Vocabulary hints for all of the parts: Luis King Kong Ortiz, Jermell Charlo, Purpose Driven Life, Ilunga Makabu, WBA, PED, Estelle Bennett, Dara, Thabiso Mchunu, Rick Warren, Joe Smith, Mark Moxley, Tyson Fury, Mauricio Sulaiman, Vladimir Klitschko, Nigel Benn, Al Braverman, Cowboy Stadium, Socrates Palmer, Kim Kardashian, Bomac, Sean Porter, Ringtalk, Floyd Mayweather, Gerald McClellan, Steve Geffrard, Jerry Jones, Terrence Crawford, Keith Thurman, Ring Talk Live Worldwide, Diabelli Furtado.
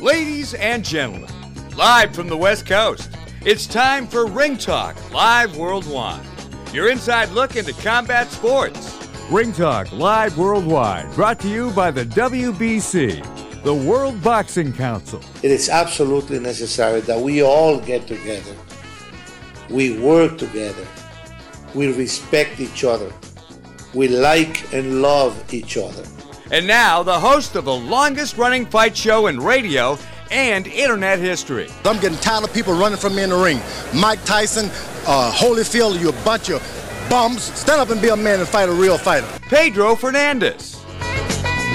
Ladies and gentlemen, live from the West Coast, it's time for Ring Talk Live Worldwide, your inside look into combat sports. Ring Talk Live Worldwide, brought to you by the WBC, the World Boxing Council. It is absolutely necessary that we all get together, we work together, we respect each other, we like and love each other. And now, the host of the longest-running fight show in radio and internet history. I'm getting tired of people running from me in the ring. Mike Tyson, Holyfield, you a bunch of bums. Stand up and be a man and fight a real fighter. Pedro Fernandez.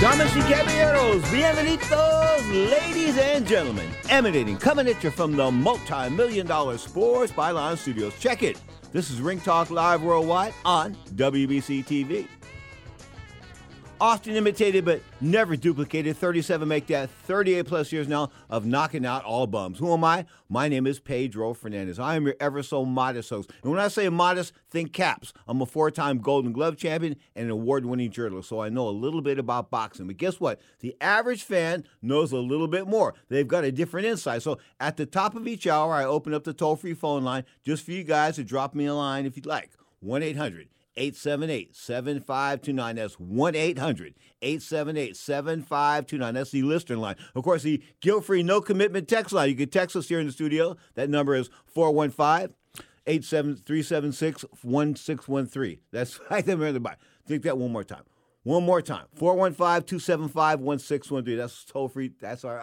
Damas y caballeros, bienvenidos, ladies and gentlemen. Emanating, coming at you from the multi-million-dollar Sports Byline Studios. Check it. This is Ring Talk Live Worldwide on WBC TV. Often imitated but never duplicated, 37 make that 38 plus years now of knocking out all bums. Who am I? My name is Pedro Fernandez. I am your ever so modest host. And when I say modest, think caps. I'm a four-time Golden Glove champion and an award-winning journalist, so I know a little bit about boxing. But guess what? The average fan knows a little bit more. They've got a different insight. So at the top of each hour, I open up the toll-free phone line just for you guys to drop me a line if you'd like. 1-800. 878-7529. That's 1-800-878-7529. That's the listener line. Of course, the guilt-free, no-commitment text line. You can text us here in the studio. That number is 415-87376-1613. That's right. Think that one more time. 415-275-1613. That's toll-free. That's our...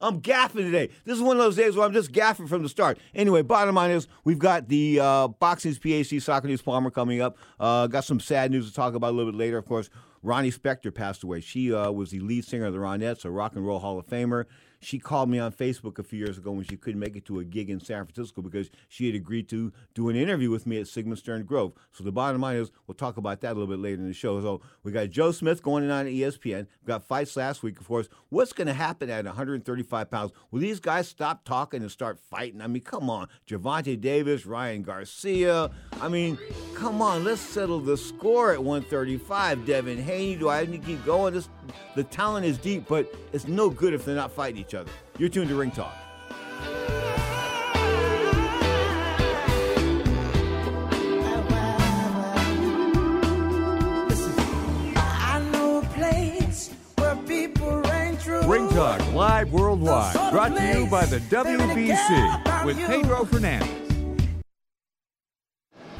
I'm gaffing today. This is one of those days where I'm just gaffing from the start. Anyway, bottom line is we've got the boxing's PhD, Socrates Palmer, coming up. Got some sad news to talk about a little bit later. Of course, Ronnie Spector passed away. She was the lead singer of the Ronettes, a rock and roll Hall of Famer. She called me on Facebook a few years ago when she couldn't make it to a gig in San Francisco because she had agreed to do an interview with me at Sigmund Stern Grove. So the bottom line is we'll talk about that a little bit later in the show. So we got Joe Smith going in on ESPN. We got fights last week, of course. What's going to happen at 135 pounds? Will these guys stop talking and start fighting? I mean, come on. Gervonta Davis, Ryan Garcia. I mean, come on. Let's settle the score at 135. Devin Haney, do I need to keep going? The talent is deep, but it's no good if they're not fighting each other. You're tuned to Ring Talk. Ring Talk Live Worldwide, brought to you by the WBC with Pedro Fernandez.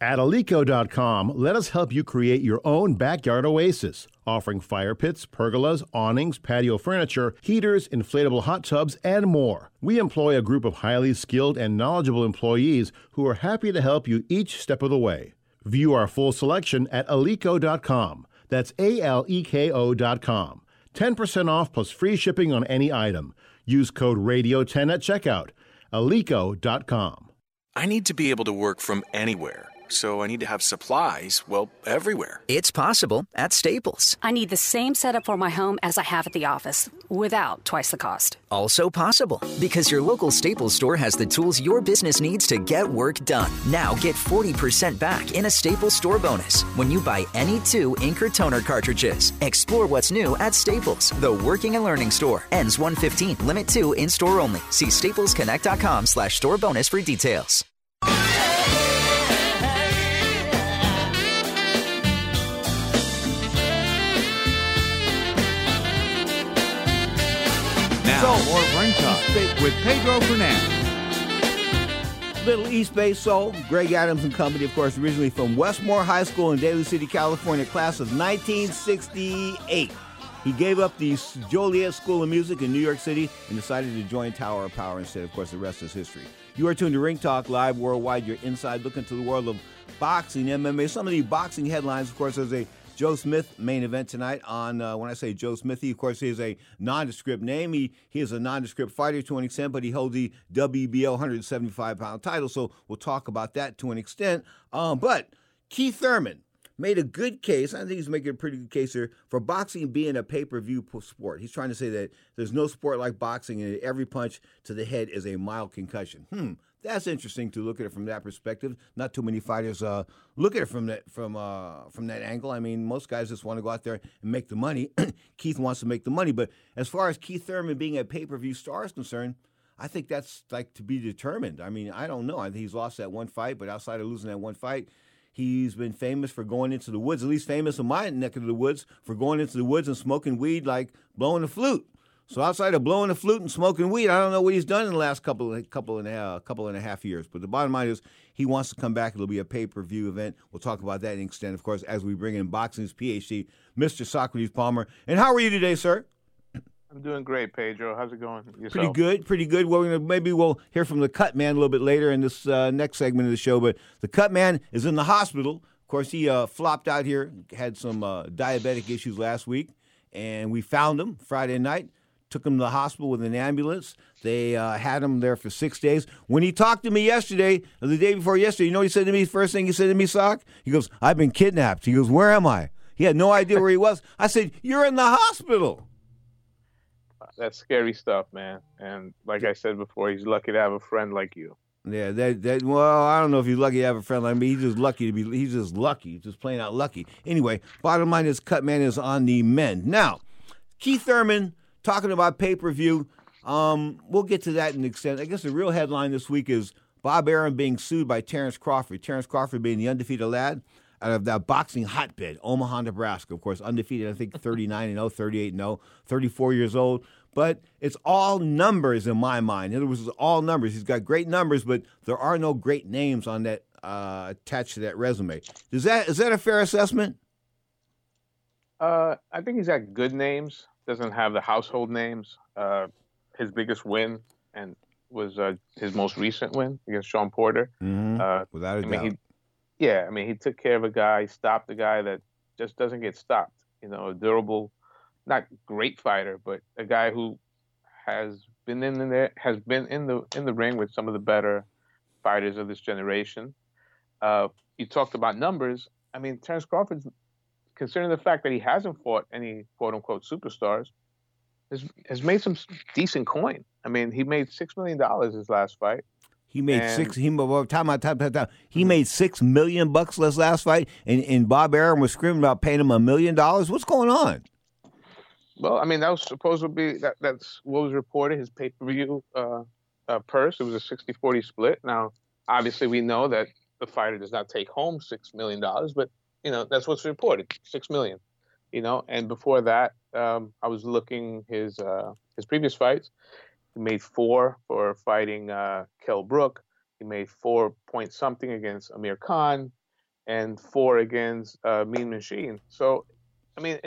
At Alico.com, let us help you create your own backyard oasis, offering fire pits, pergolas, awnings, patio furniture, heaters, inflatable hot tubs, and more. We employ a group of highly skilled and knowledgeable employees who are happy to help you each step of the way. View our full selection at Alico.com. That's A-L-E-K-O.com. 10% off plus free shipping on any item. Use code RADIO10 at checkout. Alico.com. I need to be able to work from anywhere. So I need to have supplies, well, everywhere. It's possible at Staples. I need the same setup for my home as I have at the office, without twice the cost. Also possible, because your local Staples store has the tools your business needs to get work done. Now get 40% back in a Staples store bonus when you buy any two ink or toner cartridges. Explore what's new at Staples, the working and learning store. Ends 1/15, limit 2 in-store only. See staplesconnect.com/store bonus for details. Now, more Ring Talk with Pedro Fernandez. Little East Bay Soul, Greg Adams and company, of course, originally from Westmore High School in Daly City, California, class of 1968. He gave up the Joliet School of Music in New York City and decided to join Tower of Power instead. Of course, the rest is history. You are tuned to Ring Talk Live Worldwide. You're inside looking to the world of boxing, MMA. Some of the boxing headlines, of course, there's a Joe Smith main event tonight on, when I say Joe Smith, he, of course, is a nondescript name. He is a nondescript fighter to an extent, but he holds the WBO 175-pound title, so we'll talk about that to an extent. But Keith Thurman made a good case, I think he's making a pretty good case here, for boxing being a pay-per-view sport. He's trying to say that there's no sport like boxing, and every punch to the head is a mild concussion. That's interesting to look at it from that perspective. Not too many fighters look at it from that angle. I mean, most guys just want to go out there and make the money. Keith wants to make the money. But as far as Keith Thurman being a pay-per-view star is concerned, I think that's like to be determined. I mean, I don't know. I think he's lost that one fight, but outside of losing that one fight, he's been famous for going into the woods, at least famous in my neck of the woods, for going into the woods and smoking weed like blowing a flute. So outside of blowing the flute and smoking weed, I don't know what he's done in the last couple and a half years. But the bottom line is he wants to come back. It'll be a pay-per-view event. We'll talk about that in extent, of course, as we bring in boxing's PhD, Mr. Socrates Palmer. And how are you today, sir? I'm doing great, Pedro. How's it going? Yourself? Pretty good. Well, we'll hear from the Cut Man a little bit later in this next segment of the show. But the Cut Man is in the hospital. Of course, he flopped out here, had some diabetic issues last week, and we found him Friday night. Took him to the hospital with an ambulance. They had him there for 6 days. When he talked to me yesterday, or the day before yesterday, you know what he said to me? First thing he said to me, Sock? He goes, I've been kidnapped. He goes, where am I? He had no idea where he was. I said, you're in the hospital. That's scary stuff, man. And like I said before, he's lucky to have a friend like you. Yeah, well, I don't know if he's lucky to have a friend like me. He's just plain out lucky. Anyway, bottom line is Cutman is on the mend. Now, Keith Thurman, talking about pay-per-view, we'll get to that in extent. I guess the real headline this week is Bob Arum being sued by Terrence Crawford. Terrence Crawford being the undefeated lad out of that boxing hotbed, Omaha, Nebraska. Of course, undefeated, I think 39-0, 38-0, 34 years old. But it's all numbers in my mind. In other words, it's all numbers. He's got great numbers, but there are no great names on that attached to that resume. Is that a fair assessment? I think he's got good names. Doesn't have the household names. His biggest win and was his most recent win against Sean Porter. Mm-hmm. Without a doubt. Yeah, I mean, he took care of a guy, stopped a guy that just doesn't get stopped. You know, a durable, not great fighter, but a guy who has been in there, has been in the ring with some of the better fighters of this generation. You talked about numbers. I mean, Terrence Crawford, considering the fact that he hasn't fought any quote-unquote superstars, has made some decent coin. I mean, he made $6 million his last fight. He made made $6 million his last fight, and Bob Arum was screaming about paying him $1 million. What's going on? Well, I mean, that was supposed to be that's what was reported, his pay-per-view purse. It was a 60-40 split. Now, obviously, we know that the fighter does not take home $6 million, but, you know, that's what's reported, $6 million. You know, and before that, I was looking his previous fights. He made $4 for fighting Kell Brook. He made $4 point something against Amir Khan, and $4 against Mean Machine. So, I mean,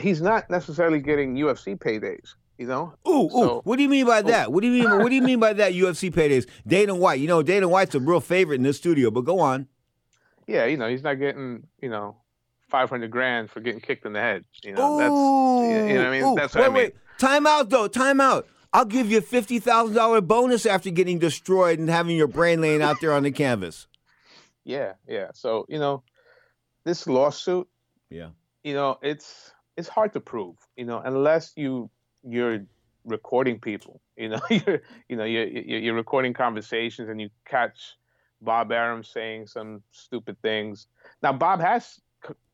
he's not necessarily getting UFC paydays, you know. What do you mean by that? What do you mean by that? UFC paydays? Dana White. You know, Dana White's a real favorite in this studio. But go on. Yeah, you know, he's not getting, you know, $500,000 for getting kicked in the head. You know, that's, you know what I mean. That's what I mean. Wait. Time out, though. Time out. I'll give you a $50,000 bonus after getting destroyed and having your brain laying out there on the canvas. Yeah. So, you know, this lawsuit, you know, it's hard to prove, you know, unless you're recording people, you know, you're recording conversations and you catch Bob Arum saying some stupid things. Now, Bob has,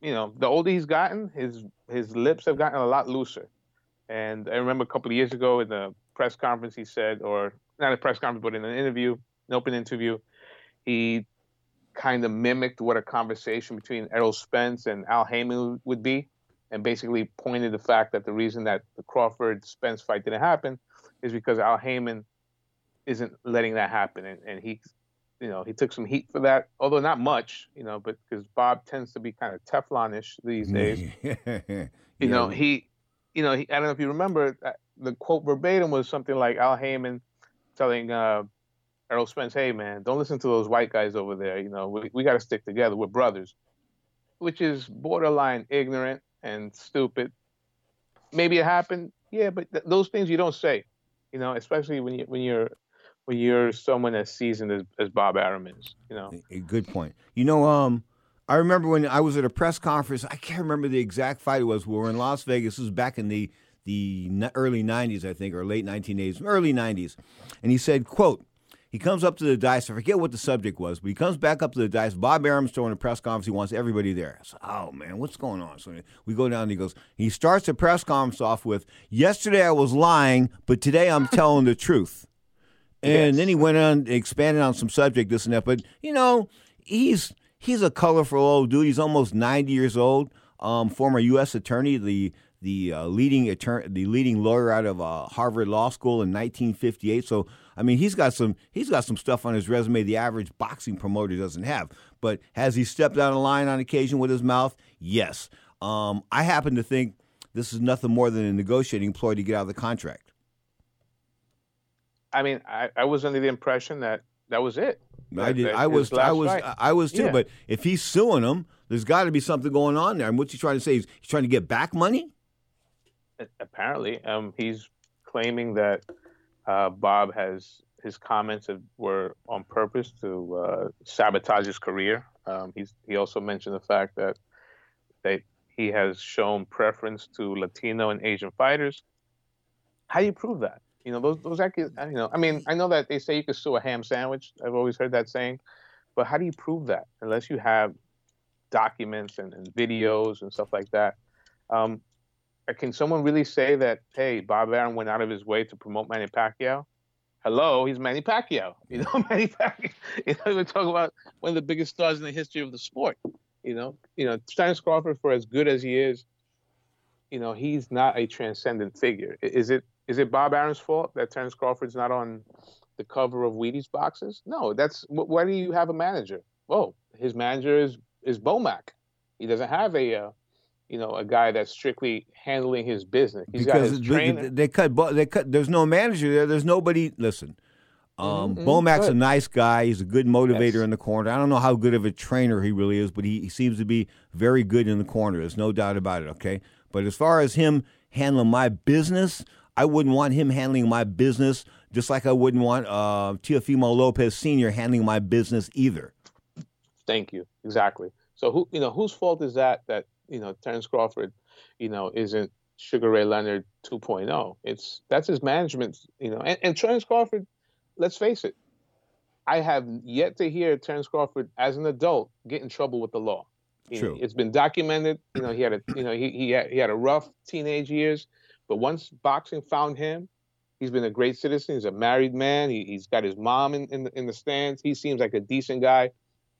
you know, the older he's gotten, his lips have gotten a lot looser. And I remember a couple of years ago in the press conference, he said, or not a press conference, but in an interview, an open interview, he kind of mimicked what a conversation between Errol Spence and Al Haymon would be, and basically pointed the fact that the reason that the Crawford-Spence fight didn't happen is because Al Haymon isn't letting that happen. And he, you know, he took some heat for that, although not much, you know, but because Bob tends to be kind of Teflon-ish these days. I don't know if you remember, the quote verbatim was something like Al Haymon telling Errol Spence, hey, man, don't listen to those white guys over there. You know, we got to stick together. We're brothers, which is borderline ignorant and stupid. Maybe it happened. Yeah, but those things you don't say, you know, especially when you're someone as seasoned as Bob Arum is, you know. A good point. You know, I remember when I was at a press conference, I can't remember the exact fight it was. We were in Las Vegas. This was back in the early 90s, I think, or late 1980s, early 90s. And he said, quote, he comes up to the dice. I forget what the subject was, but he comes back up to the dice. Bob Arum's throwing a press conference. He wants everybody there. I said, oh, man, what's going on? So we go down and he goes, he starts the press conference off with, yesterday I was lying, but today I'm telling the truth. And then he went on, expanded on some subject, this and that. But, you know, He's a colorful old dude. He's almost 90 years old. Former U.S. attorney, the leading lawyer out of Harvard Law School in 1958. So I mean, he's got some stuff on his resume the average boxing promoter doesn't have. But has he stepped out of line on occasion with his mouth? Yes. I happen to think this is nothing more than a negotiating ploy to get out of the contract. I mean, I was under the impression that was it. I was too. Yeah. But if he's suing him, there's got to be something going on there. And what's he trying to say? He's trying to get back money? Apparently, he's claiming that Bob has his comments were on purpose to sabotage his career. He also mentioned the fact that he has shown preference to Latino and Asian fighters. How do you prove that? You know, those you know, I mean, I know that they say you can sue a ham sandwich. I've always heard that saying. But how do you prove that unless you have documents and videos and stuff like that? Can someone really say that, hey, Bob Arum went out of his way to promote Manny Pacquiao? Hello, he's Manny Pacquiao. You know, Manny Pacquiao. You know, we're talking about one of the biggest stars in the history of the sport. You know, Terrence Crawford, for as good as he is, you know, he's not a transcendent figure. Is it Bob Arum's fault that Terrence Crawford's not on the cover of Wheaties boxes? No, that's why do you have a manager? Well, his manager is Bomac. He doesn't have a guy that's strictly handling his business. He's got his trainer. There's no manager there. There's nobody. Listen, Bomac's a nice guy. He's a good motivator in the corner. I don't know how good of a trainer he really is, but he seems to be very good in the corner. There's no doubt about it, okay? But as far as him handling my business, I wouldn't want him handling my business, just like I wouldn't want Teofimo Lopez Sr. handling my business either. Thank you. Exactly. So who, you know, whose fault is that you know, Terrence Crawford, you know, isn't Sugar Ray Leonard 2.0? That's his management, you know. And Terrence Crawford, let's face it, I have yet to hear Terrence Crawford as an adult get in trouble with the law. True. It's been documented. You know, he had a rough teenage years, but once boxing found him, he's been a great citizen. He's a married man. He's got his mom in the stands. He seems like a decent guy.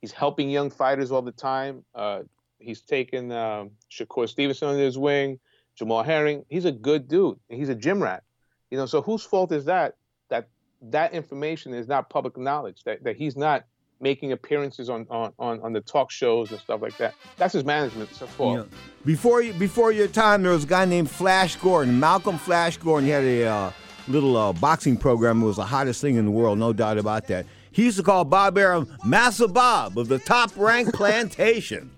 He's helping young fighters all the time. He's taken Shakur Stevenson under his wing, Jamal Herring. He's a good dude. He's a gym rat. You know, so whose fault is that information is not public knowledge, that he's not making appearances on the talk shows and stuff like that? That's his management's fault. You know, before your time, there was a guy named Flash Gordon, Malcolm Flash Gordon. He had a little boxing program. It was the hottest thing in the world, no doubt about that. He used to call Bob Arum Massa Bob of the Top Rank Plantation.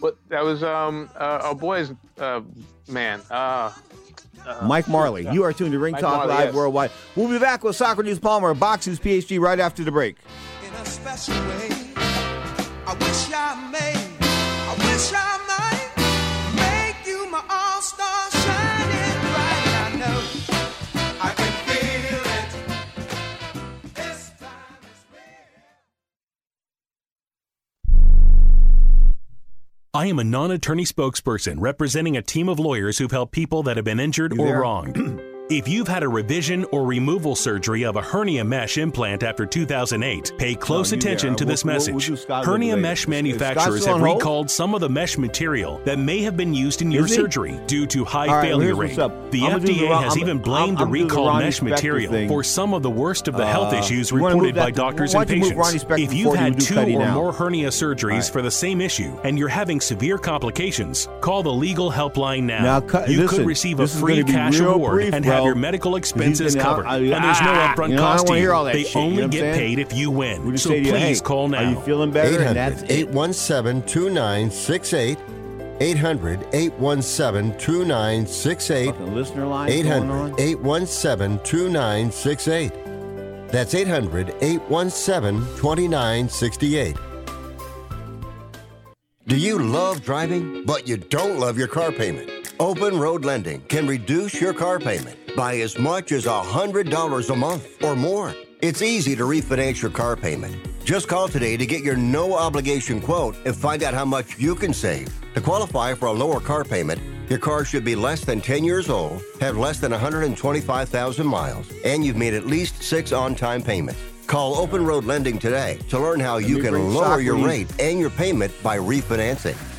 But that was our boy's man. Mike Marley. You are tuned to Ring Talk Live Worldwide. We'll be back with Socrates Palmer, boxing's PhD, right after the break. In a special way, I wish I might make you my all-star, shining bright. I know I can feel it. This time is real. I am a non-attorney spokesperson representing a team of lawyers who've helped people that have been injured or wronged. If you've had a revision or removal surgery of a hernia mesh implant after 2008, pay close attention to this message. Hernia mesh manufacturers have recalled some of the mesh material that may have been used in your surgery due to high failure rate. The FDA has even blamed the recalled mesh material for some of the worst of the health issues reported by doctors and patients. If you've had 2 or more hernia surgeries for the same issue and you're having severe complications, call the legal helpline now. You could receive a free cash award and have your medical expenses covered, and there's no upfront cost to you. They only get paid if you win. So please call now. Are you feeling better? 800-817-2968. 800-817-2968. 800-817-2968. That's 800-817-2968. Do you love driving, but you don't love your car payment? Open Road Lending can reduce your car payment by as much as $100 a month or more. It's easy to refinance your car payment. Just call today to get your no-obligation quote and find out how much you can save. To qualify for a lower car payment, your car should be less than 10 years old, have less than 125,000 miles, and you've made at least 6 on-time payments. Call Open Road Lending today to learn how you can lower your rate and your payment by refinancing.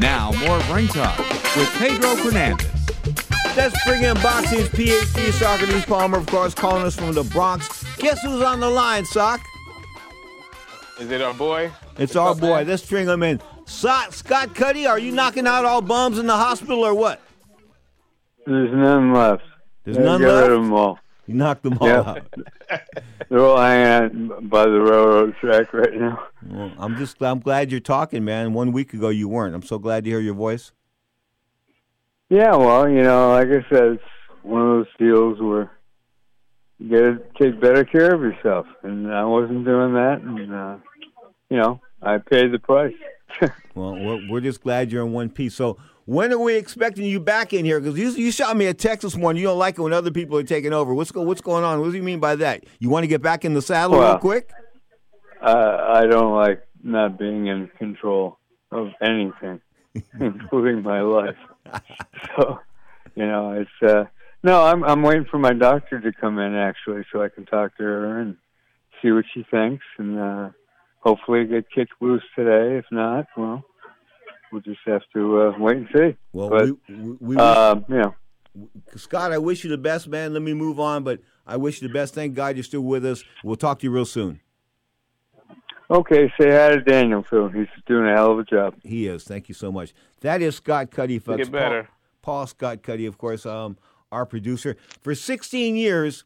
Now, more Ring Talk with Pedro Fernandez. That's Friggin' Boxing's PhD, Socrates Palmer, of course, calling us from the Bronx. Guess who's on the line, Sock? Is it our boy? It's our boy. Man. Let's string him in. Scott Cuddy, are you knocking out all bums in the hospital or what? There's none left. There's none left? Get rid of them all. You knocked them all out. They're all hanging out by the railroad track right now. Well, I'm glad you're talking, man. 1 week ago you weren't. I'm so glad to hear your voice. Yeah, well, you know, like I said, it's one of those deals where you got to take better care of yourself. And I wasn't doing that. And, you know, I paid the price. Well, we're just glad you're in one piece. So when are we expecting you back in here? Because you shot me a text this morning. You don't like it when other people are taking over. What's going on? What do you mean by that? You want to get back in the saddle real quick? I don't like not being in control of anything, including my life. So, you know, it's no. I'm waiting for my doctor to come in actually, so I can talk to her and see what she thinks, and hopefully get kicked loose today. If not, well, we'll just have to wait and see. Well, you know, Scott, I wish you the best, man. Let me move on, but I wish you the best. Thank God you're still with us. We'll talk to you real soon. Okay, say hi to Daniel, Phil. He's doing a hell of a job. He is. Thank you so much. That is Scott Cuddy, folks. Get better. Paul Scott Cuddy, of course, our producer. For 15 and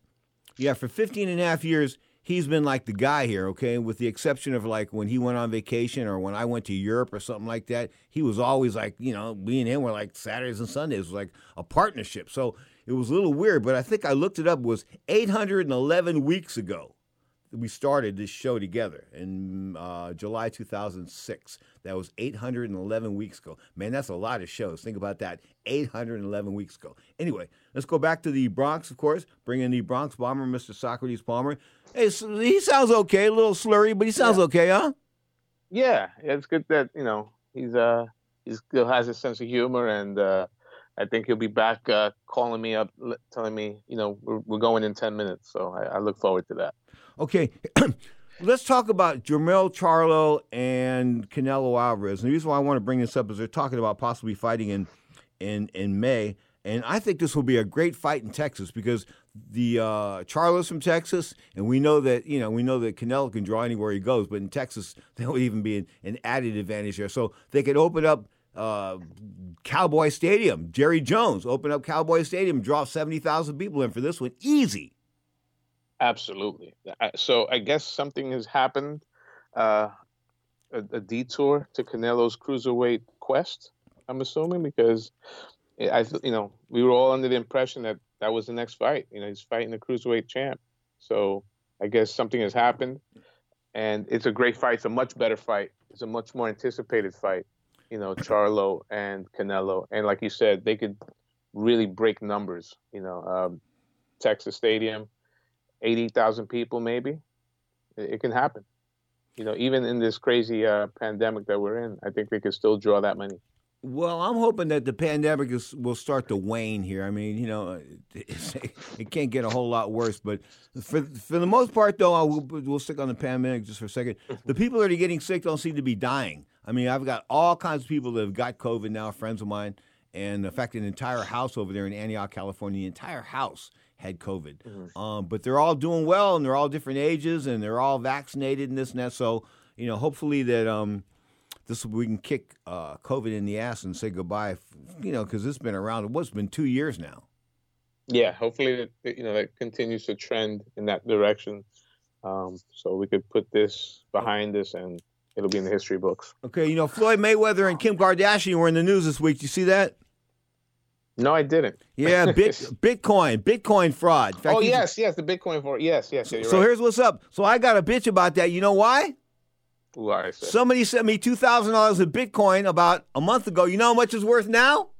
a half years, he's been like the guy here, okay? With the exception of like when he went on vacation or when I went to Europe or something like that, he was always like, you know, me and him were like Saturdays and Sundays. It was like a partnership. So it was a little weird, but I think I looked it up. It was 811 weeks ago. We started this show together in July 2006. That was 811 weeks ago. Man, that's a lot of shows. Think about that, 811 weeks ago. Anyway, let's go back to the Bronx, of course. Bring in the Bronx bomber, Mr. Socrates Palmer. Hey, so he sounds okay, a little slurry, but he sounds okay, huh? Yeah, it's good that, you know, he still has a sense of humor, and I think he'll be back calling me up, telling me, you know, we're going in 10 minutes, so I look forward to that. Okay, let's talk about Jermell Charlo and Canelo Alvarez. And the reason why I want to bring this up is they're talking about possibly fighting in May. And I think this will be a great fight in Texas because the Charlo's from Texas, and we know that Canelo can draw anywhere he goes. But in Texas, there would even be an added advantage there. So they could open up Cowboy Stadium. Jerry Jones, open up Cowboy Stadium, draw 70,000 people in for this one, easy. Absolutely. So I guess something has happened, a detour to Canelo's cruiserweight quest, I'm assuming, because we were all under the impression that was the next fight. You know, he's fighting the cruiserweight champ. So I guess something has happened, and it's a great fight. It's a much better fight. It's a much more anticipated fight, you know, Charlo and Canelo. And like you said, they could really break numbers, you know, Texas Stadium. 80,000 people, maybe. It can happen. You know, even in this crazy pandemic that we're in, I think they could still draw that many. Well, I'm hoping that the pandemic will start to wane here. I mean, you know, it can't get a whole lot worse. But for the most part, though, we'll stick on the pandemic just for a second. The people that are getting sick don't seem to be dying. I mean, I've got all kinds of people that have got COVID now, friends of mine, and in fact, an entire house over there in Antioch, California, the entire house had COVID. Mm-hmm. But they're all doing well, and they're all different ages, and they're all vaccinated and this and that. So, you know, hopefully that we can kick COVID in the ass and say goodbye, you know, because it's been around. It's been 2 years now. Yeah, hopefully that, you know, that continues to trend in that direction. So we could put this behind us, and it'll be in the history books. Okay, you know, Floyd Mayweather and Kim Kardashian were in the news this week. Did you see that? No, I didn't. Yeah, Bitcoin fraud. In fact, the Bitcoin fraud. Yes, you're right. So here's what's up. So I got a bitch about that. You know why? Why? Somebody sent me $2,000 of Bitcoin about a month ago. You know how much it's worth now?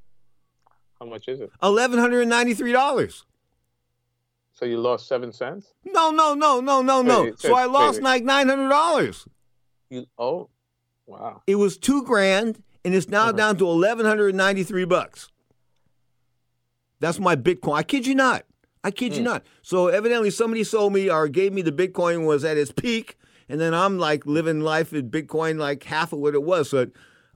How much is it? $1,193. So you lost 7 cents? No. So I lost like $900. Oh, wow. It was $2,000, and it's now down to $1,193. That's my Bitcoin. I kid you not. So evidently somebody sold me or gave me the Bitcoin was at its peak, and then I'm like living life in Bitcoin like half of what it was. So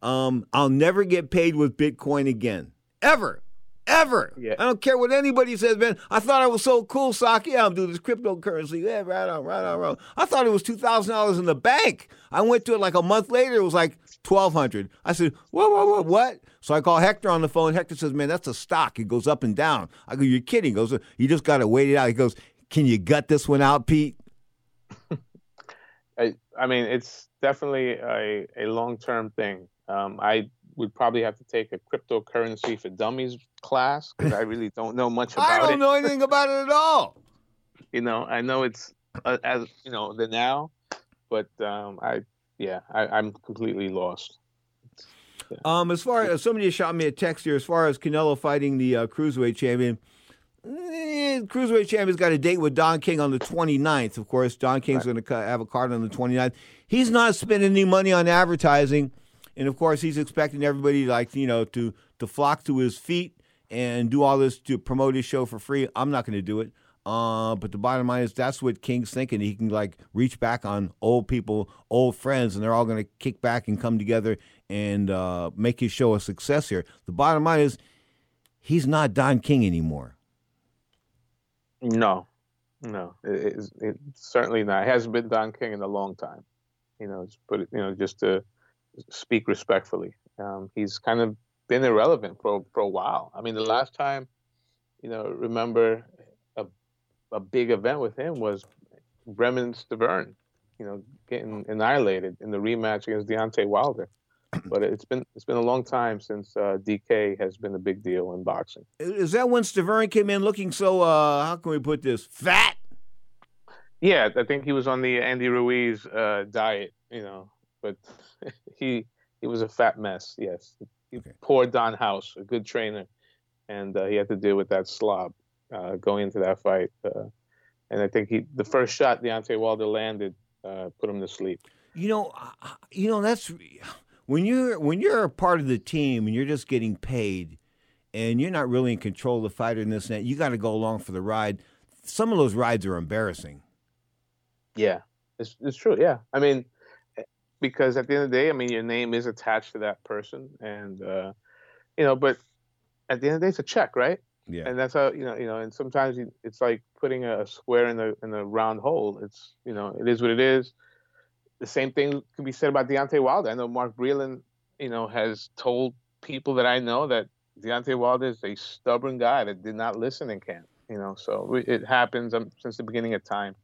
I'll never get paid with Bitcoin again. Ever. ever. Yeah. I don't care what anybody says, man. I thought I was so cool, Sock. Yeah, I'm doing this cryptocurrency. Yeah, right on. I thought it was $2,000 in the bank. I went to it like a month later. It was like $1,200. I said, whoa, what? So I call Hector on the phone. Hector says, man, that's a stock. It goes up and down. I go, you're kidding. He goes, you just got to wait it out. He goes, can you gut this one out, Pete? I mean, it's definitely a long-term thing. I would probably have to take a cryptocurrency for dummies class because I really don't know much about it. I don't know anything about it at all. You know, I know it's as you know the now, but I'm completely lost. Yeah. As far as somebody shot me a text here, as far as Canelo fighting the cruiserweight champion. Cruiserweight champion's got a date with Don King on the 29th. Of course, Don King's going to have a card on the 29th. He's not spending any money on advertising, and of course, he's expecting everybody to flock to his feet and do all this to promote his show for free. I'm not going to do it. But the bottom line is that's what King's thinking. He can reach back on old people, old friends, and they're all going to kick back and come together and make his show a success here. The bottom line is he's not Don King anymore. No, it's certainly not. It hasn't been Don King in a long time, just to speak respectfully. He's kind of been irrelevant for a while. I mean, the last time, remember a big event with him was Bermane Stiverne, getting annihilated in the rematch against Deontay Wilder. But it's been a long time since DK has been a big deal in boxing. Is that when Stiverne came in looking so, how can we put this, fat? Yeah, I think he was on the Andy Ruiz diet, but he was a fat mess, yes. Okay. Poor Don House, a good trainer, and he had to deal with that slob going into that fight. And I think the first shot Deontay Wilder landed put him to sleep. That's... When you're a part of the team and you're just getting paid and you're not really in control of the fighter and this and that, you got to go along for the ride. Some of those rides are embarrassing. Yeah, it's true, yeah. I mean, because at the end of the day, I mean, your name is attached to that person. And, but at the end of the day, it's a check, right? Yeah. And that's how, and sometimes it's like putting a square in a round hole. It's, it is what it is. The same thing can be said about Deontay Wilder. I know Mark Breland, has told people that I know that Deontay Wilder is a stubborn guy that did not listen in camp. So it happens since the beginning of time.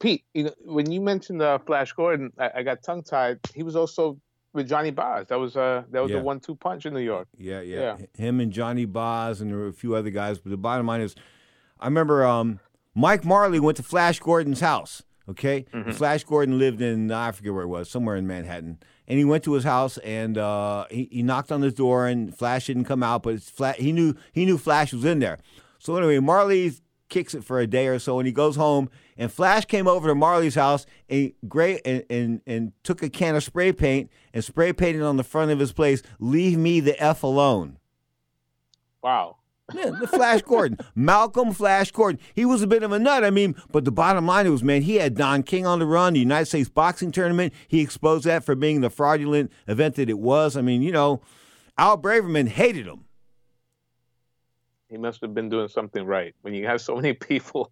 Pete, when you mentioned Flash Gordon, I got tongue tied. He was also with Johnny Boz. That was the 1-2 punch in New York. Yeah. Him and Johnny Boz and there were a few other guys. But the bottom line is, I remember Mike Marley went to Flash Gordon's house. Okay, mm-hmm. Flash Gordon lived in, I forget where it was, somewhere in Manhattan. And he went to his house and he knocked on his door and Flash didn't come out, but he knew Flash was in there. So anyway, Marley kicks it for a day or so and he goes home and Flash came over to Marley's house and took a can of spray paint and spray painted on the front of his place, "Leave me the F alone." Wow. Yeah, the Flash Gordon, Malcolm Flash Gordon. He was a bit of a nut, but the bottom line was, man, he had Don King on the run, the United States boxing tournament. He exposed that for being the fraudulent event that it was. Al Braverman hated him. He must have been doing something right when you have so many people.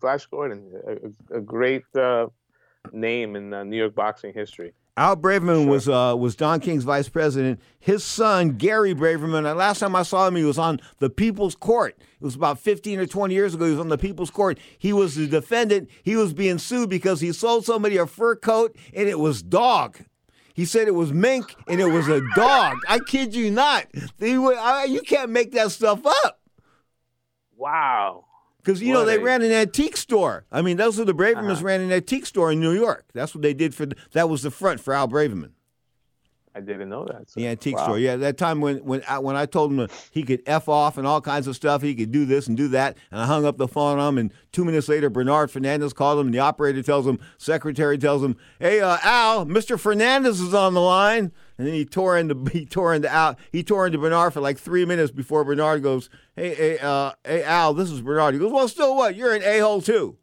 Flash Gordon, a great name in New York boxing history. Al Braverman was Don King's vice president. His son, Gary Braverman, the last time I saw him, he was on the People's Court. It was about 15 or 20 years ago. He was on the People's Court. He was the defendant. He was being sued because he sold somebody a fur coat, and it was dog. He said it was mink, and it was a dog. I kid you not. You can't make that stuff up. Wow. Because, they ran an antique store. Those are the Bravermans ran an antique store in New York. That's what they did that was the front for Al Braverman. I didn't know that. So. The antique store. Yeah, that time when I told him he could F off and all kinds of stuff, he could do this and do that, and I hung up the phone on him, and 2 minutes later, Bernard Fernandez called him, and the operator tells him, secretary tells him, hey, Al, Mr. Fernandez is on the line. And then he tore into Bernard for 3 minutes before Bernard goes, Hey, Al, this is Bernard. He goes, well, still what? You're an a-hole too.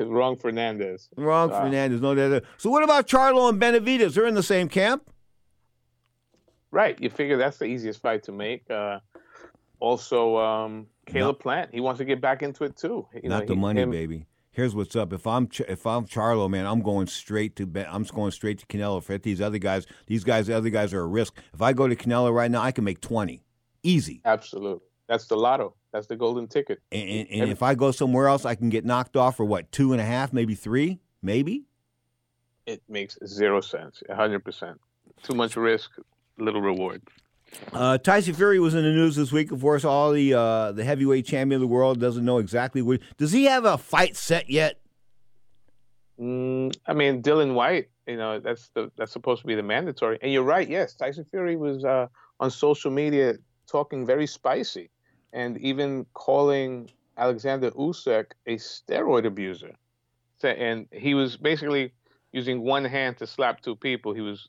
Wrong Fernandez. Wrong Fernandez. No, so what about Charlo and Benavidez? They're in the same camp. Right. You figure that's the easiest fight to make. Also, Caleb Plant, he wants to get back into it too. You know, baby. Here's what's up. If I'm Charlo, man, I'm going straight to Canelo. Forget these other guys. The other guys are a risk. If I go to Canelo right now, I can make 20, easy. Absolutely. That's the lotto. That's the golden ticket. And if I go somewhere else, I can get knocked off for what, 2.5, maybe 3, maybe. It makes 0 sense. 100%. Too much risk, little reward. Tyson Fury was in the news this week. Of course, all the heavyweight champion of the world doesn't know exactly what. Does he have a fight set yet? I mean, Dylan White. You know, that's supposed to be the mandatory. And you're right. Yes, Tyson Fury was on social media talking very spicy, and even calling Alexander Usyk a steroid abuser. And he was basically using one hand to slap two people. He was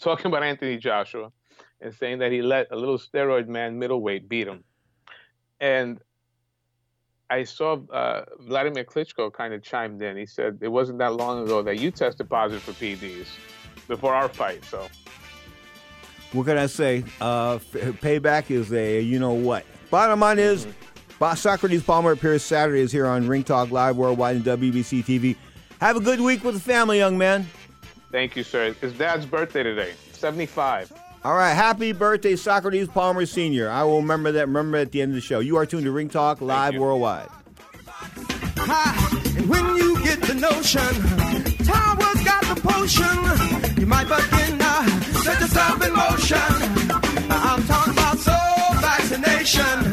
talking about Anthony Joshua and saying that he let a little steroid man middleweight beat him. And I saw Vladimir Klitschko kind of chimed in. He said, it wasn't that long ago that you tested positive for PEDs before our fight. So what can I say? Payback is a you-know-what. Bottom line is, Socrates Palmer appears Saturday is here on Ring Talk Live Worldwide and WBC TV. Have a good week with the family, young man. Thank you, sir. It's Dad's birthday today, 75. All right, happy birthday, Socrates Palmer Sr. I will remember that. Remember at the end of the show. You are tuned to Ring Talk Live Worldwide. And when you get the notion, Tower's got the potion. You might begin now, set yourself in motion. I'm talking about soul vaccination.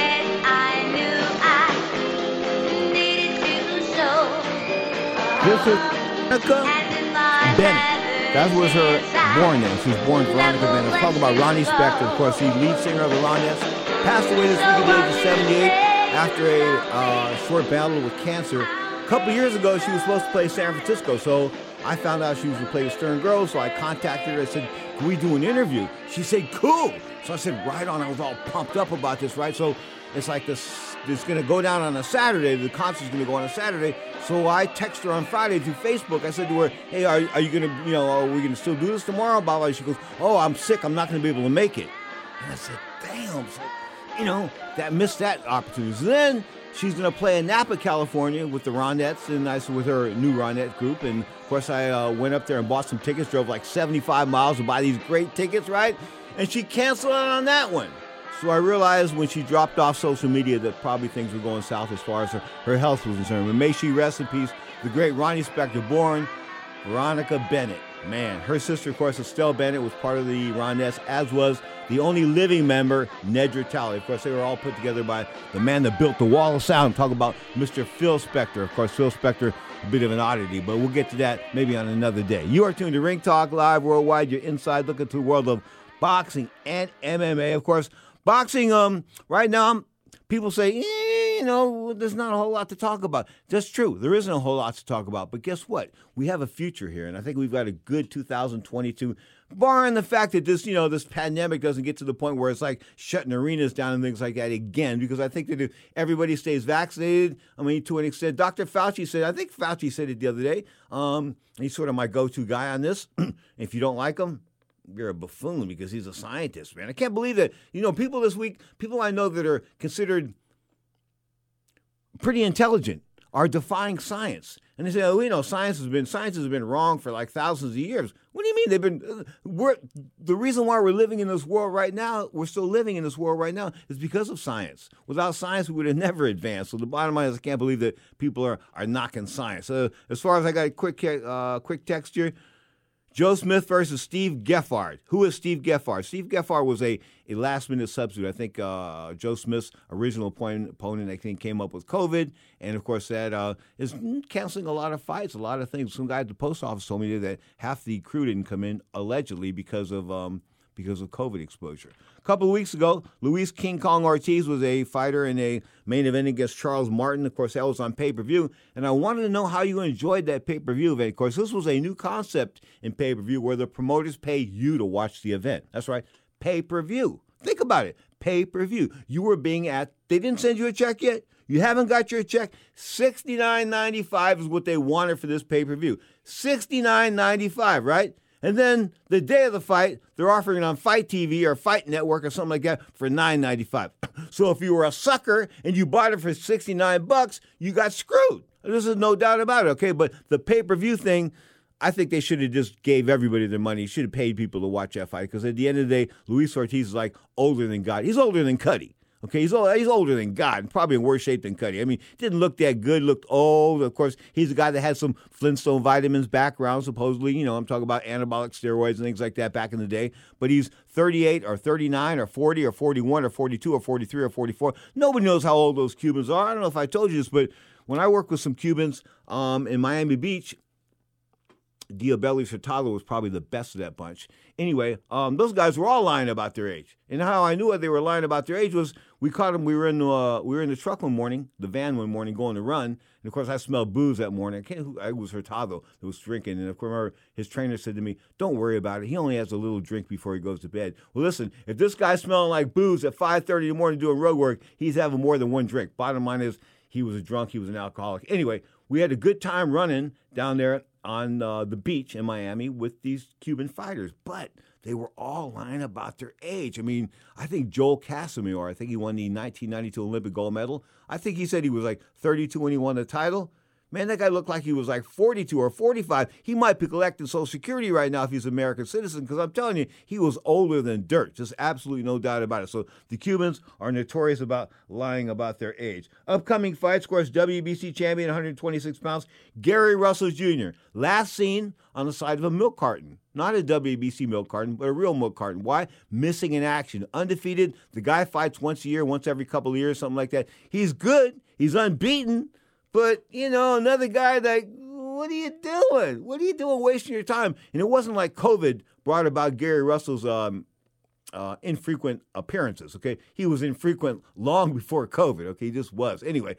This is Veronica Bennett. That was her born name. She was born Veronica Bennett. Let's talk about Ronnie Spector, of course, the lead singer of the Ronettes. Passed away this week at the age of 78 after a short battle with cancer. A couple years ago, she was supposed to play San Francisco, so I found out she was going to play with Stern Grove, so I contacted her. I said, can we do an interview? She said, cool. So I said, right on. I was all pumped up about this, right? So it's like this, it's going to go down on a Saturday. The concert's going to go on a Saturday. So I texted her on Friday through Facebook. I said to her, hey, are you going to, you know, are we going to still do this tomorrow? Blah, blah. She goes, oh, I'm sick. I'm not going to be able to make it. And I said, damn. So, you know, that missed that opportunity. So then she's going to play in Napa, California with the Ronettes, and I with her new Ronette group. And, of course, I went up there and bought some tickets, drove like 75 miles to buy these great tickets, right? And she canceled out on that one. So I realized when she dropped off social media that probably things were going south as far as her health was concerned. But may she rest in peace, the great Ronnie Spector, born Veronica Bennett. Man, her sister, of course, Estelle Bennett, was part of the Ronettes, as was the only living member, Nedra Talley. Of course, they were all put together by the man that built the Wall of Sound. Talk about Mr. Phil Spector. Of course, Phil Spector, a bit of an oddity, but we'll get to that maybe on another day. You are tuned to Ring Talk Live Worldwide. You're inside looking to the world of boxing and MMA. Of course, boxing, right now, people say, you know, there's not a whole lot to talk about. That's true. There isn't a whole lot to talk about. But guess what? We have a future here, and I think we've got a good 2022, barring the fact that this, you know, this pandemic doesn't get to the point where it's like shutting arenas down and things like that again, because I think that if everybody stays vaccinated, I mean, to an extent, Dr. Fauci said, I think Fauci said it the other day, he's sort of my go-to guy on this. If you don't like him, you're a buffoon because he's a scientist, man. I can't believe that, you know, people this week, people I know that are considered pretty intelligent are defying science. And they say, oh, you know, science has been wrong for like thousands of years. What do you mean? The reason why we're living in this world right now, we're still living in this world right now, is because of science. Without science, we would have never advanced. So the bottom line is I can't believe that people are knocking science. As far as I got a quick text here, Joe Smith versus Steve Geffrard. Who is Steve Geffrard? Steve Geffrard was a last-minute substitute. I think Joe Smith's original opponent, I think, came up with COVID. And, of course, that is canceling a lot of fights, a lot of things. Some guy at the post office told me that half the crew didn't come in, allegedly, because of COVID exposure. A couple of weeks ago, Luis King Kong Ortiz was a fighter in a main event against Charles Martin. Of course, that was on pay-per-view. And I wanted to know how you enjoyed that pay-per-view event. Of course, this was a new concept in pay-per-view where the promoters pay you to watch the event. That's right, pay-per-view. Think about it, pay-per-view. You were being at, they didn't send you a check yet. You haven't got your check. $69.95 is what they wanted for this pay-per-view. $69.95, right? And then the day of the fight, they're offering it on Fight TV or Fight Network or something like that for $9.95. So if you were a sucker and you bought it for $69, you got screwed. This is no doubt about it, okay? But the pay-per-view thing, I think they should have just gave everybody their money. Should have paid people to watch that fight because at the end of the day, Luis Ortiz is like older than God. He's older than Cuddy. Okay, he's older than God and probably in worse shape than Cuddy. I mean, didn't look that good, looked old. Of course, he's the guy that had some Flintstone vitamins background, supposedly. You know, I'm talking about anabolic steroids and things like that back in the day. But he's 38 or 39 or 40 or 41 or 42 or 43 or 44. Nobody knows how old those Cubans are. I don't know if I told you this, but when I worked with some Cubans in Miami Beach, Diabelli Furtado was probably the best of that bunch. Anyway, those guys were all lying about their age. And how I knew what they were lying about their age was we caught them. We were in the truck one morning, the van one morning, going to run. And, of course, I smelled booze that morning. It was Hurtado that was drinking. And, of course, I remember his trainer said to me, don't worry about it. He only has a little drink before he goes to bed. Well, listen, if this guy's smelling like booze at 5:30 in the morning doing road work, he's having more than one drink. Bottom line is he was a drunk. He was an alcoholic. Anyway, we had a good time running down there on the beach in Miami with these Cuban fighters, but they were all lying about their age. I mean, I think Joel Casimir, I think he won the 1992 Olympic gold medal. I think he said he was like 32 when he won the title. Man, that guy looked like he was like 42 or 45. He might be collecting Social Security right now if he's an American citizen, because I'm telling you, he was older than dirt. Just absolutely no doubt about it. So the Cubans are notorious about lying about their age. Upcoming fights, of course, WBC champion, 126 pounds, Gary Russell Jr. Last seen on the side of a milk carton. Not a WBC milk carton, but a real milk carton. Why? Missing in action. Undefeated. The guy fights once a year, once every couple of years, something like that. He's good. He's unbeaten. But, you know, another guy like, what are you doing? What are you doing wasting your time? And it wasn't like COVID brought about Gary Russell's infrequent appearances, okay? He was infrequent long before COVID, okay? He just was. Anyway,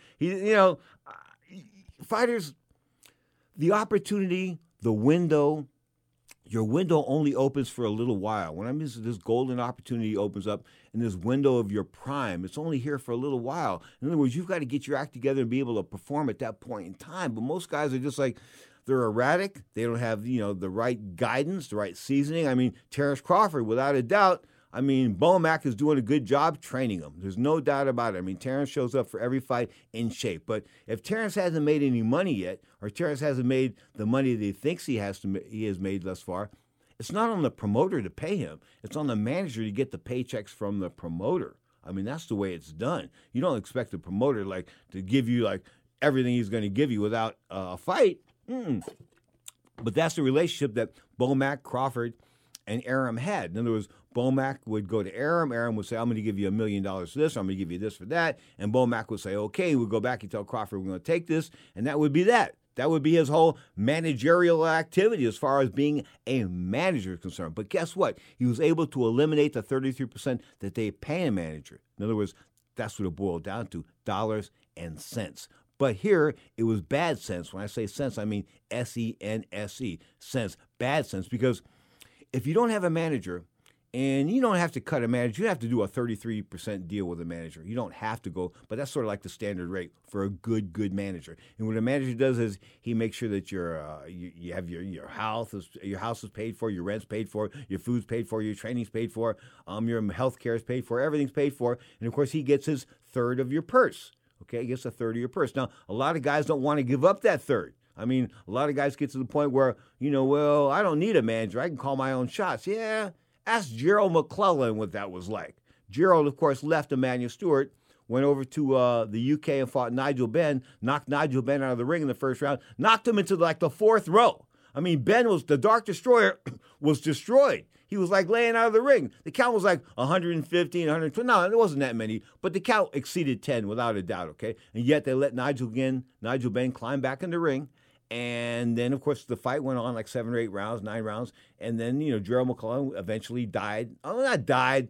fighters, the opportunity, the window, your window only opens for a little while. When I mean this golden opportunity opens up in this window of your prime, it's only here for a little while. In other words, you've got to get your act together and be able to perform at that point in time. But most guys are just like, they're erratic. They don't have, the right guidance, the right seasoning. I mean, Terrence Crawford, without a doubt, Bomack is doing a good job training him. There's no doubt about it. Terrence shows up for every fight in shape. But if Terrence hasn't made any money yet, or Terrence hasn't made the money that he thinks he has made thus far, it's not on the promoter to pay him. It's on the manager to get the paychecks from the promoter. That's the way it's done. You don't expect the promoter to give you everything he's going to give you without a fight. Mm-mm. But that's the relationship that Bomack, Crawford, and Arum had. In other words, Bomack would go to Arum. Arum would say, I'm going to give you $1 million for this. I'm going to give you this for that. And Bomack would say, okay, we'll go back and tell Crawford we're going to take this. And that would be that. That would be his whole managerial activity as far as being a manager is concerned. But guess what? He was able to eliminate the 33% that they pay a manager. In other words, that's what it boiled down to, dollars and cents. But here, it was bad sense. When I say sense, I mean S-E-N-S-E, sense, bad sense. Because if you don't have a manager, and you don't have to cut a manager. You have to do a 33% deal with a manager. You don't have to go, but that's sort of like the standard rate for a good manager. And what a manager does is he makes sure that you have your house is paid for, your rent's paid for, your food's paid for, your training's paid for, your health care is paid for, everything's paid for. And, of course, he gets his third of your purse. Okay, he gets a third of your purse. Now, a lot of guys don't want to give up that third. A lot of guys get to the point where, I don't need a manager. I can call my own shots. Yeah. Ask Gerald McClellan what that was like. Gerald, of course, left Emmanuel Stewart, went over to the UK and fought Nigel Benn, knocked Nigel Benn out of the ring in the first round, knocked him into the fourth row. Benn was, the Dark Destroyer was destroyed. He was laying out of the ring. The count was 115, 120. No, it wasn't that many, but the count exceeded 10 without a doubt, okay? And yet they let Nigel Benn climb back in the ring. And then, of course, the fight went on 7 or 8 rounds, 9 rounds. And then, Jerrell McClellan eventually died. Oh, not died.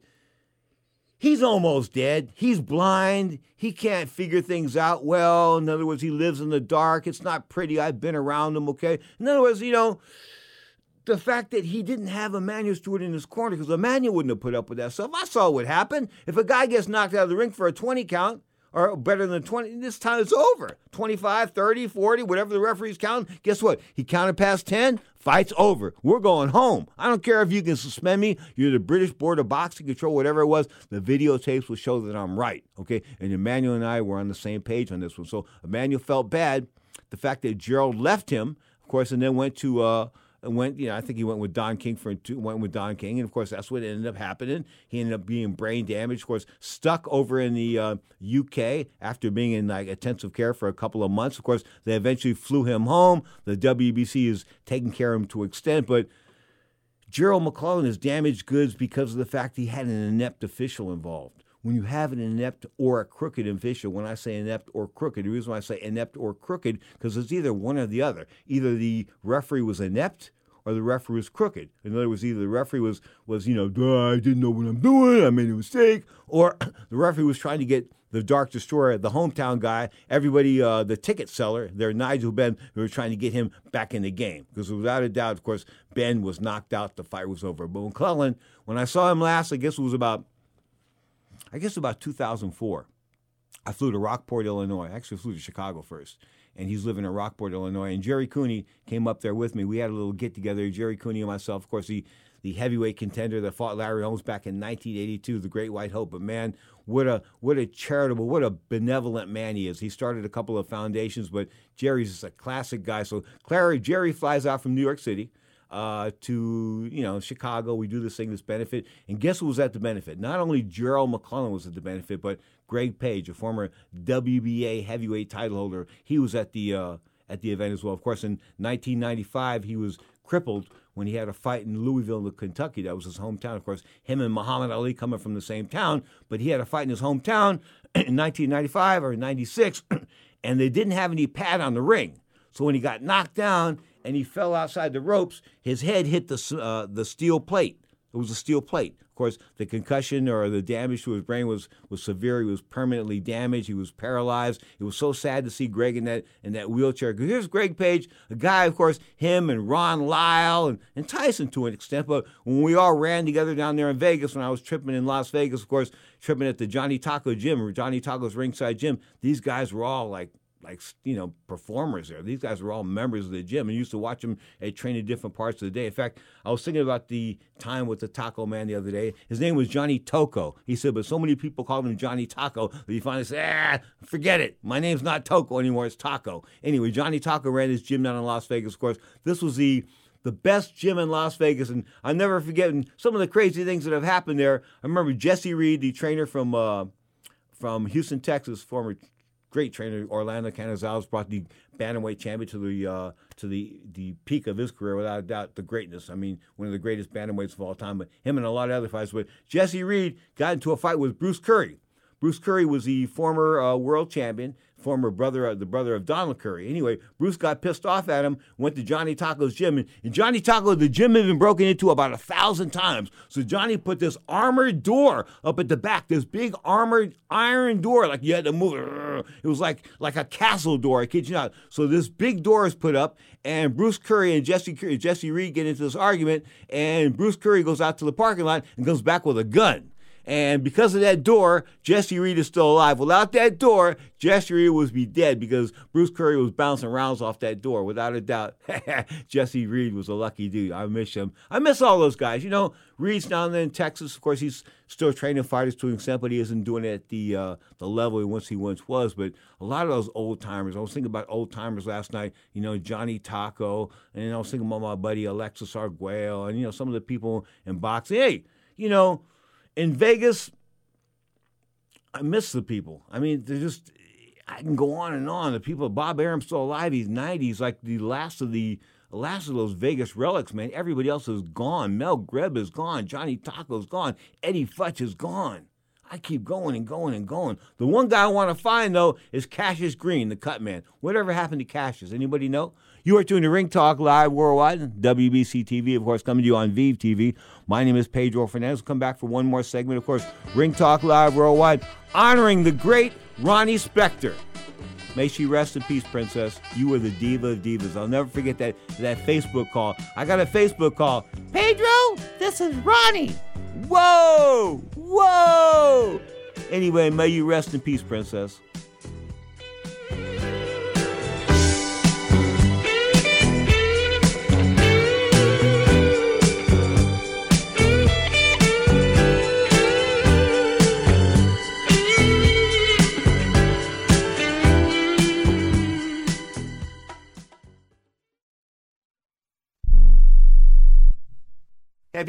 He's almost dead. He's blind. He can't figure things out well. In other words, he lives in the dark. It's not pretty. I've been around him, okay? In other words, the fact that he didn't have Emmanuel Stewart in his corner, because Emmanuel wouldn't have put up with that stuff. I saw what happened. If a guy gets knocked out of the ring for a 20 count, or better than 20, this time it's over. 25, 30, 40, whatever the referee's counting. Guess what? He counted past 10, fight's over. We're going home. I don't care if you can suspend me. You're the British Board of Boxing Control, whatever it was. The videotapes will show that I'm right, okay? And Emmanuel and I were on the same page on this one. So Emmanuel felt bad. The fact that Gerald left him, of course, and then went to... I think he went with Don King and of course that's what ended up happening. He ended up being brain damaged, of course, stuck over in the UK after being in intensive care for a couple of months. Of course, they eventually flew him home. The WBC is taking care of him to an extent, but Gerald McClellan is damaged goods because of the fact he had an inept official involved. When you have an inept or a crooked official, when I say inept or crooked, the reason why I say inept or crooked, because it's either one or the other. Either the referee was inept or the referee was crooked. In other words, either the referee was I didn't know what I'm doing, I made a mistake, or the referee was trying to get the Dark Destroyer, the hometown guy, everybody, the ticket seller, their Nigel Benn, who were trying to get him back in the game. Because without a doubt, of course, Benn was knocked out, the fight was over. But McClellan, when I saw him last, I guess about 2004, I flew to Rockport, Illinois. I actually flew to Chicago first, and he's living in Rockport, Illinois. And Jerry Cooney came up there with me. We had a little get-together, Jerry Cooney and myself. Of course, the heavyweight contender that fought Larry Holmes back in 1982, the Great White Hope. But man, what a charitable, what a benevolent man he is. He started a couple of foundations, but Jerry's just a classic guy. So Jerry flies out from New York City to, you know, Chicago. We do this thing, this benefit. And guess who was at the benefit? Not only Gerald McClellan was at the benefit, but Greg Page, a former WBA heavyweight title holder. He was at the event as well. Of course, in 1995, he was crippled when he had a fight in Louisville, Kentucky. That was his hometown. Of course, him and Muhammad Ali coming from the same town, but he had a fight in his hometown in 1995 or 96, and they didn't have any pad on the ring. So when he got knocked down and he fell outside the ropes, his head hit the steel plate. It was a steel plate. Of course, the concussion or the damage to his brain was severe. He was permanently damaged. He was paralyzed. It was so sad to see Greg in that wheelchair. Here's Greg Page, a guy, of course, him and Ron Lyle and Tyson to an extent. But when we all ran together down there in Vegas, when I was tripping in Las Vegas, of course, tripping at the Johnny Taco Gym or Johnny Taco's Ringside Gym, these guys were all like, you know, performers there. These guys were all members of the gym, and you used to watch them train in different parts of the day. In fact, I was thinking about the time with the taco man the other day. His name was Johnny Toco. He said, but so many people called him Johnny Taco that he finally said, forget it. My name's not Toco anymore. It's Taco. Anyway, Johnny Taco ran his gym down in Las Vegas. Of course, this was the best gym in Las Vegas, and I'll never forget some of the crazy things that have happened there. I remember Jesse Reed, the trainer from Houston, Texas, former great trainer, Orlando Canizales, brought the bantamweight champion to the peak of his career, without a doubt, the greatness. I mean, one of the greatest bantamweights of all time, but him and a lot of other fighters. But Jesse Reed got into a fight with Bruce Curry. Bruce Curry was the former world champion, former brother, the brother of Donald Curry. Anyway, Bruce got pissed off at him, went to Johnny Taco's gym, and Johnny Taco, the gym had been broken into about 1,000 times. So Johnny put this armored door up at the back, this big armored iron door, like you had to move it. It was like a castle door, I kid you not. So this big door is put up, and Bruce Curry and Jesse Reed get into this argument, and Bruce Curry goes out to the parking lot and comes back with a gun. And because of that door, Jesse Reed is still alive. Without that door, Jesse Reed would be dead because Bruce Curry was bouncing rounds off that door. Without a doubt, Jesse Reed was a lucky dude. I miss him. I miss all those guys. You know, Reed's down there in Texas. Of course, he's still training fighters to an extent, but he isn't doing it at the level he once was. But a lot of those old-timers, I was thinking about old-timers last night, you know, Johnny Taco, and I was thinking about my buddy Alexis Arguello and, you know, some of the people in boxing. Hey, you know, in Vegas, I miss the people. I mean, they're just, I can go on and on. The people, Bob Arum's still alive. He's 90. He's like the last of those Vegas relics, man. Everybody else is gone. Mel Grebb is gone. Johnny Taco's gone. Eddie Futch is gone. I keep going and going and going. The one guy I want to find, though, is Cassius Green, the cut man. Whatever happened to Cassius? Anybody know? You are tuned to Ring Talk Live Worldwide, WBC TV, of course, coming to you on VIV TV. My name is Pedro Fernandez. We'll come back for one more segment. Of course, Ring Talk Live Worldwide, honoring the great Ronnie Spector. May she rest in peace, Princess. You were the diva of divas. I'll never forget that Facebook call. I got a Facebook call. Pedro, this is Ronnie. Whoa! Whoa! Anyway, may you rest in peace, Princess. Have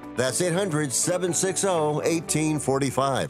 That's 800-760-1845.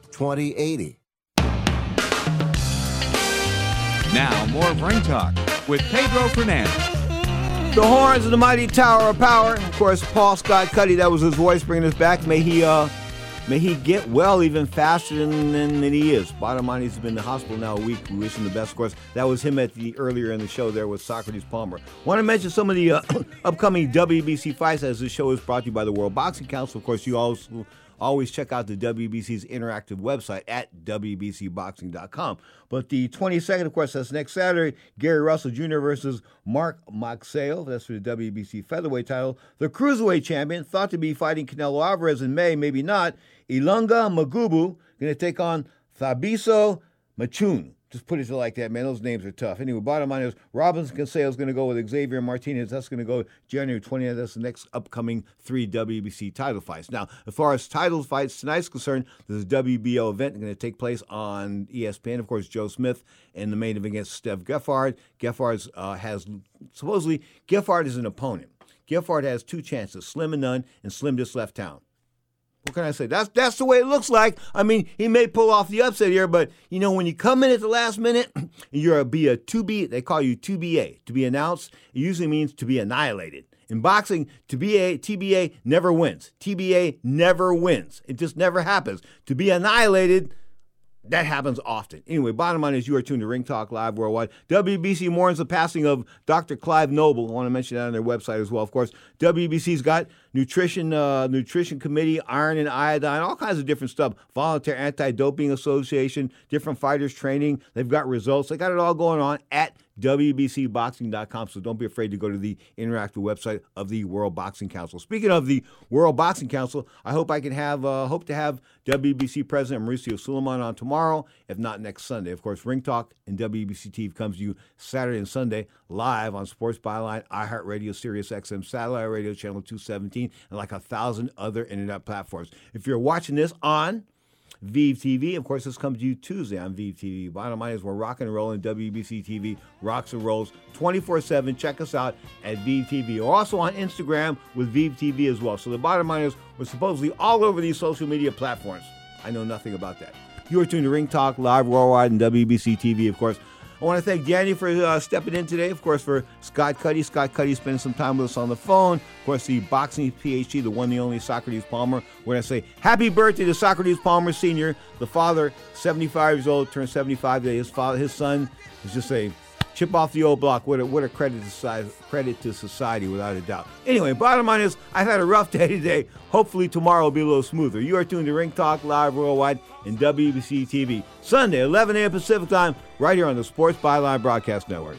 Now, more of Ring Talk with Pedro Fernandez. The horns of the mighty tower of power. Of course, Paul Scott Cuddy, that was his voice bringing us back. May he get well even faster than he is. Bottom line, he's been in the hospital now a week. We wish him the best, of course. That was him at the earlier in the show there with Socrates Palmer. Want to mention some of the upcoming WBC fights, as the show is brought to you by the World Boxing Council. Of course, you also always check out the WBC's interactive website at WBCboxing.com. But the 22nd, of course, that's next Saturday, Gary Russell Jr. versus Mark Moxale. That's for the WBC featherweight title. The cruiserweight champion, thought to be fighting Canelo Alvarez in May, maybe not, Ilunga Magubu, going to take on Thabiso Machun. Just put it like that, man. Those names are tough. Anyway, bottom line is Robinson Canseco is going to go with Xavier Martinez. That's going to go January 20th. That's the next upcoming three WBC title fights. Now, as far as title fights tonight's concerned, there's a WBO event going to take place on ESPN. Of course, Joe Smith and the main event against Steve Geffrard. Geffrard is an opponent. Geffrard has two chances, Slim and None, and Slim just left town. What can I say? That's the way it looks like. I mean, he may pull off the upset here, but, you know, when you come in at the last minute, they call you 2BA, to be announced. It usually means to be annihilated. In boxing, TBA never wins. TBA never wins. It just never happens. To be annihilated, that happens often. Anyway, bottom line is you are tuned to Ring Talk Live Worldwide. WBC mourns the passing of Dr. Clive Noble. I want to mention that on their website as well. Of course, WBC's got nutrition committee, iron and iodine, all kinds of different stuff. Volunteer Anti-Doping Association, different fighters training. They've got results. They got it all going on at WBCboxing.com, so don't be afraid to go to the interactive website of the World Boxing Council. Speaking of the World Boxing Council, I hope to have WBC President Mauricio Suleiman on tomorrow, if not next Sunday. Of course, Ring Talk and WBC TV comes to you Saturday and Sunday live on Sports Byline, iHeartRadio, Sirius XM, Satellite Radio, Channel 217, and like 1,000 other internet platforms. If you're watching this on VIV TV. Of course, this comes to you Tuesday on VIV TV. Bottom line is we're rocking and rolling. WBC TV rocks and rolls 24/7. Check us out at VIV TV. We're also on Instagram with VIV TV as well. So the bottom line is we're supposedly all over these social media platforms. I know nothing about that. You are tuned to Ring Talk Live Worldwide and WBC TV, of course. I want to thank Danny for stepping in today, of course, for Scott Cuddy. Scott Cuddy spending some time with us on the phone. Of course, the boxing PhD, the one, the only Socrates Palmer. We're going to say happy birthday to Socrates Palmer Sr., the father, 75 years old, turned 75 today. His son is just a chip off the old block. What a credit to society, without a doubt. Anyway, bottom line is, I've had a rough day today. Hopefully tomorrow will be a little smoother. You are tuned to Ring Talk Live Worldwide and WBC TV, Sunday, 11 a.m. Pacific Time, right here on the Sports Byline Broadcast Network.